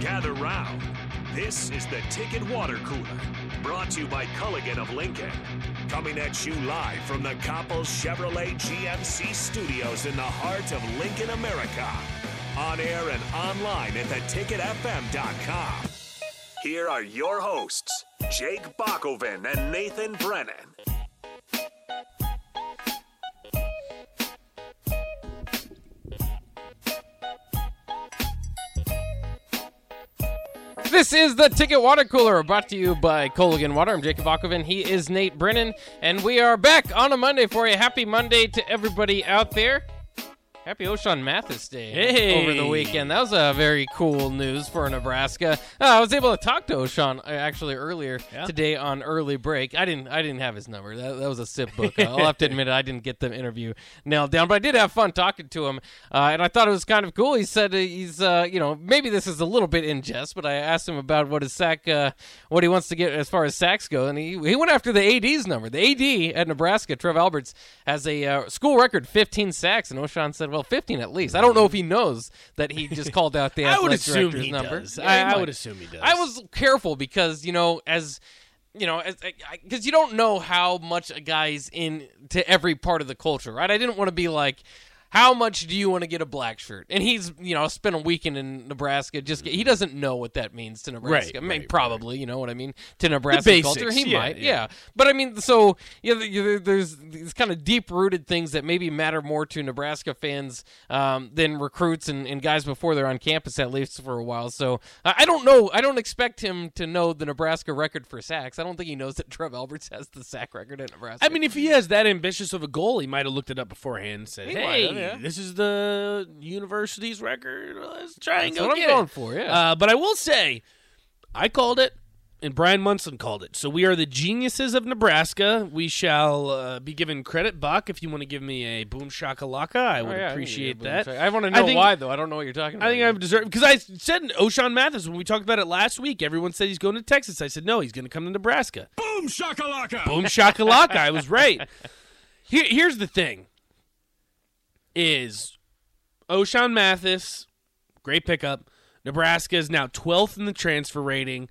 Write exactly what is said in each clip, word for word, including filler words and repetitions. Gather round. This is the Ticket Water Cooler, brought to you by Culligan of Lincoln. Coming at you live from the Copple Chevrolet G M C studios in the heart of Lincoln, America. On air and online at the ticket f m dot com. Here are your hosts, Jake Bakovan and Nathan Brennan. This is the Ticket Water Cooler, brought to you by Culligan Water. I'm Jacob Ockoven. He is Nate Brennan, and we are back on a Monday for you. Happy Monday to everybody out there. Happy Ochaun Mathis Day hey. over the weekend. That was a very cool news for Nebraska. Uh, I was able to talk to Ochaun actually earlier yeah. today on early break. I didn't I didn't have his number. That, that was a sip book. I'll have to admit it. I didn't get the interview nailed down, but I did have fun talking to him, uh, and I thought it was kind of cool. He said he's, uh, you know, maybe this is a little bit in jest, but I asked him about what his sack, uh, what he wants to get as far as sacks go, and he, he went after the A D's number. The A D at Nebraska, Trev Alberts, has a uh, school record fifteen sacks, and Ochaun said, well, fifteen at least. I don't know if he knows that he just called out the athletic director's number. Yeah, I, I would assume he does. I was careful because, you know, as you know, because you don't know how much a guy's in to every part of the culture, right? I didn't want to be like, how much do you want to get a black shirt? And he's, you know, spent a weekend in Nebraska. Just get, he doesn't know what that means to Nebraska. Right, I mean, right, probably, right. You know what I mean? To Nebraska basics, culture, he yeah, might, yeah. yeah. But I mean, so you know, there's these kind of deep-rooted things that maybe matter more to Nebraska fans um, than recruits and, and guys before they're on campus, at least for a while. So I don't know. I don't expect him to know the Nebraska record for sacks. I don't think he knows that Trev Alberts has the sack record at Nebraska. I mean, if he has that ambitious of a goal, he might have looked it up beforehand and said, he hey. This is the university's record. Let's try and That's go what get I'm going it. For, yeah. Uh, but I will say, I called it, and Brian Munson called it. So we are the geniuses of Nebraska. We shall uh, be given credit, Buck. If you want to give me a boom shakalaka, I would oh, yeah, appreciate I that. Shak- I want to know think, why, though. I don't know what you're talking about. I think I deserve because I said Ochaun Mathis when we talked about it last week. Everyone said he's going to Texas. I said no, he's going to come to Nebraska. Boom shakalaka. Boom shakalaka. I was right. Here, here's the thing. Is Ochaun Mathis, great pickup. Nebraska is now twelfth in the transfer rating.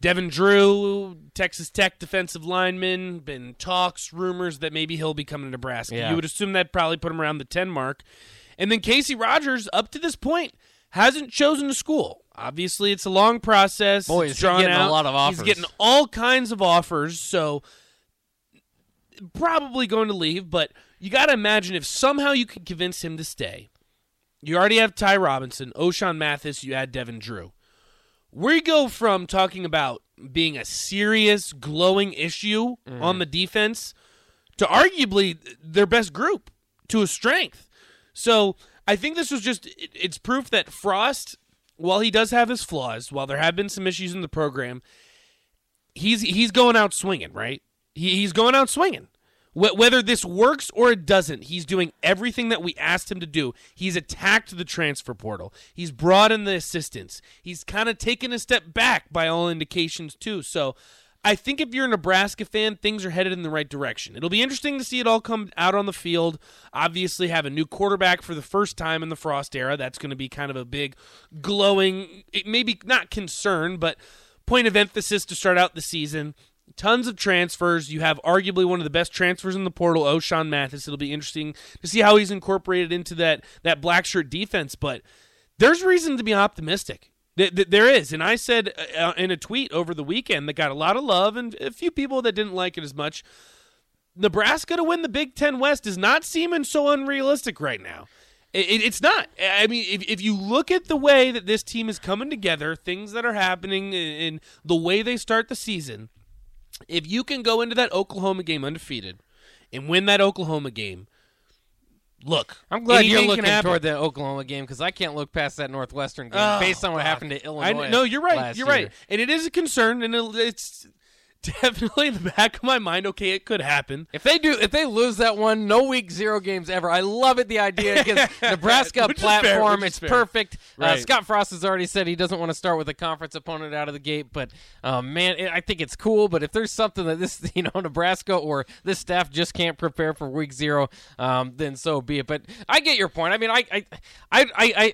Devin Drew, Texas Tech defensive lineman, been talks, rumors that maybe he'll be coming to Nebraska. Yeah. You would assume that probably put him around the ten mark. And then Casey Rogers, up to this point, hasn't chosen a school. Obviously, it's a long process. Boy, he's getting out. a lot of offers. He's getting all kinds of offers, so probably going to leave, but you got to imagine if somehow you could convince him to stay. You already have Ty Robinson, Ochaun Mathis, you add Devin Drew. We go from talking about being a serious, glowing issue mm. on the defense to arguably their best group, to a strength. So I think this was just, it, it's proof that Frost, while he does have his flaws, while there have been some issues in the program, he's, he's going out swinging, right? He, he's going out swinging. Whether this works or it doesn't, he's doing everything that we asked him to do. He's attacked the transfer portal. He's brought in the assistants. He's kind of taken a step back by all indications, too. So I think if you're a Nebraska fan, things are headed in the right direction. It'll be interesting to see it all come out on the field. Obviously, have a new quarterback for the first time in the Frost era. That's going to be kind of a big glowing, maybe not concern, but point of emphasis to start out the season. Tons of transfers. You have arguably one of the best transfers in the portal, Ochaun Mathis. It'll be interesting to see how he's incorporated into that that black shirt defense. But there's reason to be optimistic. There is. And I said in a tweet over the weekend that got a lot of love and a few people that didn't like it as much, Nebraska to win the Big Ten West is not seeming so unrealistic right now. It's not. I mean, if you look at the way that this team is coming together, things that are happening and the way they start the season, if you can go into that Oklahoma game undefeated and win that Oklahoma game, look. I'm glad you're looking toward the Oklahoma game because I can't look past that Northwestern game oh, based on what God. happened to Illinois. I, no, you're right. You're right. Year. And it is a concern, and it, it's definitely in the back of my mind. Okay, it could happen. If they do, if they lose that one, no week zero games ever. I love it, the idea. It gives Nebraska a platform. Fair, it's perfect. Right. Uh, Scott Frost has already said he doesn't want to start with a conference opponent out of the gate, but uh, man, it, I think it's cool. But if there's something that this, you know, Nebraska or this staff just can't prepare for week zero, um, then so be it. But I get your point. I mean, I, I, I, I,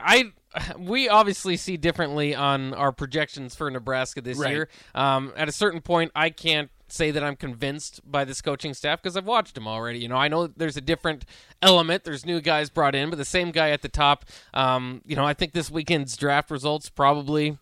I, I we obviously see differently on our projections for Nebraska this right. year. Um, at a certain point, I can't say that I'm convinced by this coaching staff because I've watched them already. You know, I know there's a different element. There's new guys brought in, but the same guy at the top. Um, you know, I think this weekend's draft results probably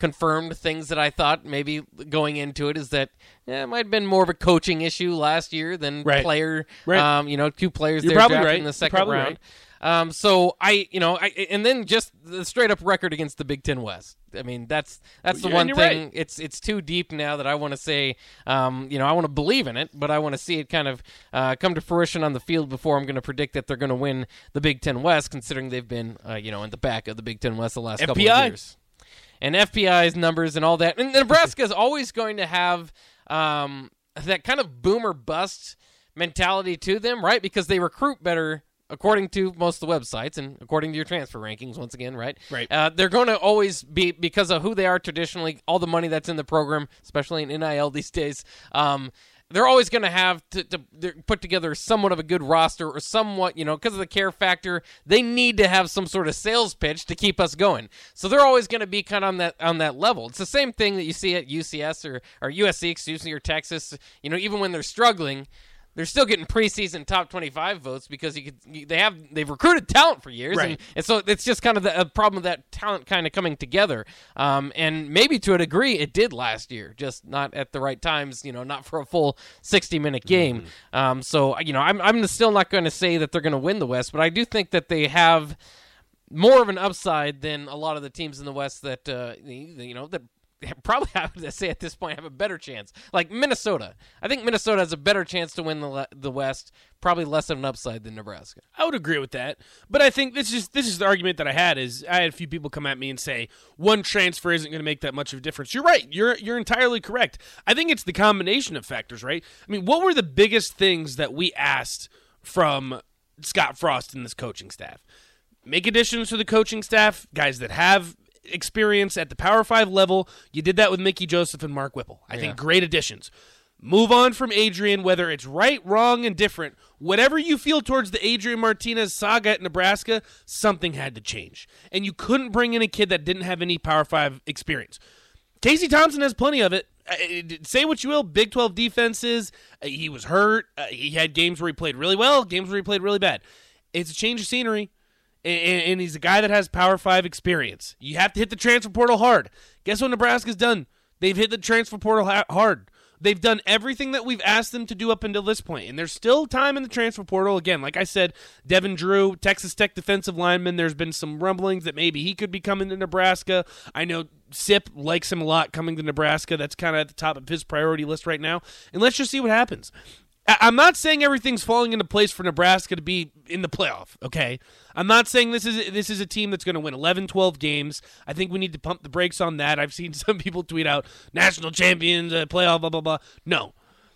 confirmed things that I thought maybe going into it, is that eh, it might have been more of a coaching issue last year than right. player. Right. Um, you know, two players they're drafting right. in the second round. Right. Um, so I, you know, I, and then just the straight up record against the Big Ten West. I mean, that's, that's the yeah, one thing. Right. It's, it's too deep now that I want to say, um, you know, I want to believe in it, but I want to see it kind of, uh, come to fruition on the field before I'm going to predict that they're going to win the Big Ten West, considering they've been, uh, you know, in the back of the Big Ten West the last F B I. Couple of years. And F B I's numbers and all that. And Nebraska is always going to have, um, that kind of boom or bust mentality to them, right? Because they recruit better, according to most of the websites and according to your transfer rankings, once again, right? Right. Uh, they're going to always be, because of who they are traditionally, all the money that's in the program, especially in N I L these days, um, they're always going to have to, to put together somewhat of a good roster or somewhat, you know, because of the care factor, they need to have some sort of sales pitch to keep us going. So they're always going to be kind of on that, on that level. It's the same thing that you see at U C S or, or U S C, excuse me, or Texas, you know, even when they're struggling, they're still getting preseason top twenty-five votes because you could, they have they've recruited talent for years, right. and, and so it's just kind of the, a problem of that talent kind of coming together. Um, and maybe to a degree it did last year, just not at the right times, you know, not for a full sixty-minute game. Mm-hmm. Um, so you know, I'm I'm still not going to say that they're going to win the West, but I do think that they have more of an upside than a lot of the teams in the West that uh, you know that. Probably, I would say at this point, have a better chance. Like Minnesota. I think Minnesota has a better chance to win the the West, probably less of an upside than Nebraska. I would agree with that. But I think this is, this is the argument that I had is I had a few people come at me and say, one transfer isn't going to make that much of a difference. You're right. You're you're entirely correct. I think it's the combination of factors, right? I mean, what were the biggest things that we asked from Scott Frost and this coaching staff? Make additions to the coaching staff, guys that have experience at the Power Five level. You did that with Mickey Joseph and Mark Whipple. I yeah. think great additions. Move on from Adrian, whether it's right, wrong, and different. Whatever you feel towards the Adrian Martinez saga at Nebraska, something had to change. And you couldn't bring in a kid that didn't have any Power Five experience. Casey Thompson has plenty of it. Say what you will, Big twelve defenses. He was hurt. He had games where he played really well, games where he played really bad. It's a change of scenery. And he's a guy that has Power five experience. You have to hit the transfer portal hard. Guess what Nebraska's done? They've hit the transfer portal ha- hard. They've done everything that we've asked them to do up until this point, and there's still time in the transfer portal. Again, like I said, Devin Drew, Texas Tech defensive lineman, there's been some rumblings that maybe he could be coming to Nebraska. I know Sip likes him a lot coming to Nebraska. That's kind of at the top of his priority list right now, and let's just see what happens. I'm not saying everything's falling into place for Nebraska to be in the playoff, okay? I'm not saying this is this is a team that's going to win eleven, twelve games. I think we need to pump the brakes on that. I've seen some people tweet out, national champions, uh, playoff, blah, blah, blah. No.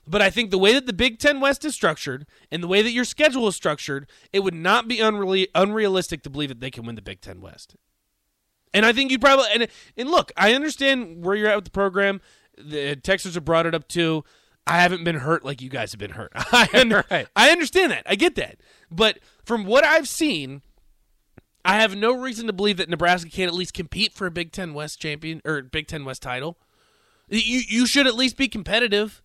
But I think the way that the Big Ten West is structured and the way that your schedule is structured, it would not be unre- unrealistic to believe that they can win the Big Ten West. And I think you'd probably – and and look, I understand where you're at with the program. The Texans have brought it up too. I haven't been hurt like you guys have been hurt. I, under, right. I understand that. I get that. But from what I've seen, I have no reason to believe that Nebraska can't at least compete for a Big Ten West champion or Big Ten West title. You you should at least be competitive.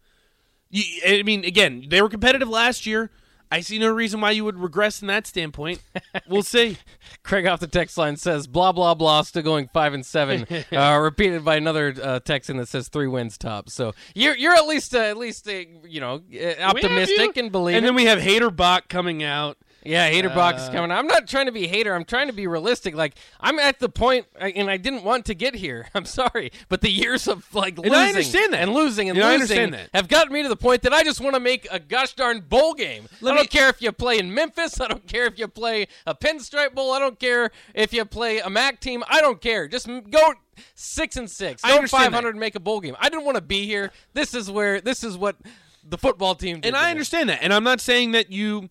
You, I mean, again, they were competitive last year. I see no reason why you would regress in that standpoint. We'll see. Craig off the text line says, blah, blah, blah, still going five and seven. uh, repeated by another uh, Texan that says three wins top. So you're you're at least, uh, at least uh, you know, optimistic and believing. And then we have Hader Bach coming out. Yeah, Hater uh, Box is coming. I'm not trying to be a hater. I'm trying to be realistic. Like, I'm at the point, and I didn't want to get here. I'm sorry. But the years of, like, losing. I understand that. And losing and, and losing have gotten me to the point that I just want to make a gosh darn bowl game. Let I don't me, care if you play in Memphis. I don't care if you play a Pinstripe Bowl. I don't care if you play a MAC team. I don't care. Just go six and six. Go five hundred and make a bowl game. I didn't want to be here. This is where, this is what the football team did. And I understand that. And I'm not saying that you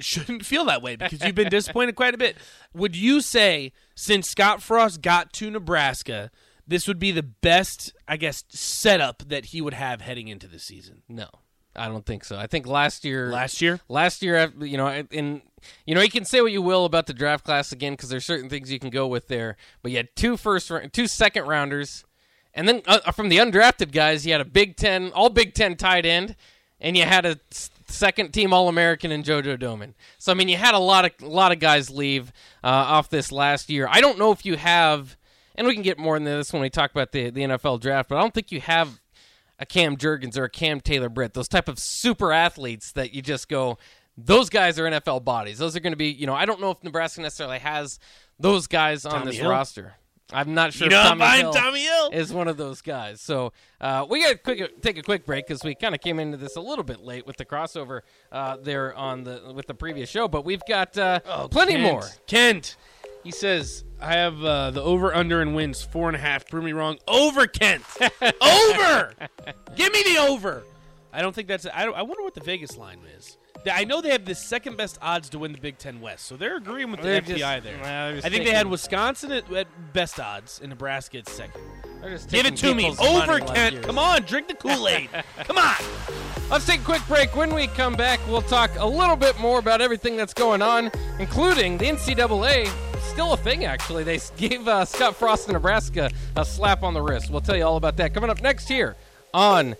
shouldn't feel that way because you've been disappointed quite a bit. Would you say since Scott Frost got to Nebraska, this would be the best, I guess, setup that he would have heading into the season? No. I don't think so. I think last year, last year, last year, you know, in you know, you can say what you will about the draft class again because there's certain things you can go with there. But you had two first, two second rounders, and then uh, from the undrafted guys, you had a Big Ten, all Big Ten tight end, and you had a second team All American in JoJo Doman. So I mean, you had a lot of a lot of guys leave uh, off this last year. I don't know if you have, and we can get more into this when we talk about the the N F L draft, but I don't think you have a Cam Juergens or a Cam Taylor-Britt, those type of super athletes that you just go, those guys are N F L bodies. Those are going to be, you know, I don't know if Nebraska necessarily has those guys on Tommy this Hill. roster. I'm not sure you if Tommy Hill, Tommy Hill is one of those guys. So uh, we got to take a quick break because we kind of came into this a little bit late with the crossover uh, there on the with the previous show, but we've got uh, oh, plenty Kent. more. Kent, he says, I have uh, the over-under and wins, four and a half. Prove me wrong. Over, Kent. Over. Give me the over. I don't think that's – I don't. I wonder what the Vegas line is. I know they have the second-best odds to win the Big Ten West, so they're agreeing with the they're F B I just, there. Well, I think taking, they had Wisconsin at, at best odds and Nebraska at second. Give it to me. Over, Kent. Come on. Drink the Kool-Aid. Come on. Let's take a quick break. When we come back, we'll talk a little bit more about everything that's going on, including the N C double A. Still a thing, actually. They gave uh, Scott Frost in Nebraska a slap on the wrist. We'll tell you all about that coming up next here on,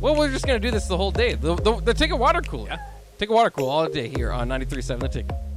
well, we're just going to do this the whole day. The, the, the Ticket Water Cooler. Yeah. Ticket Water Cooler all day here on ninety-three point seven The Ticket.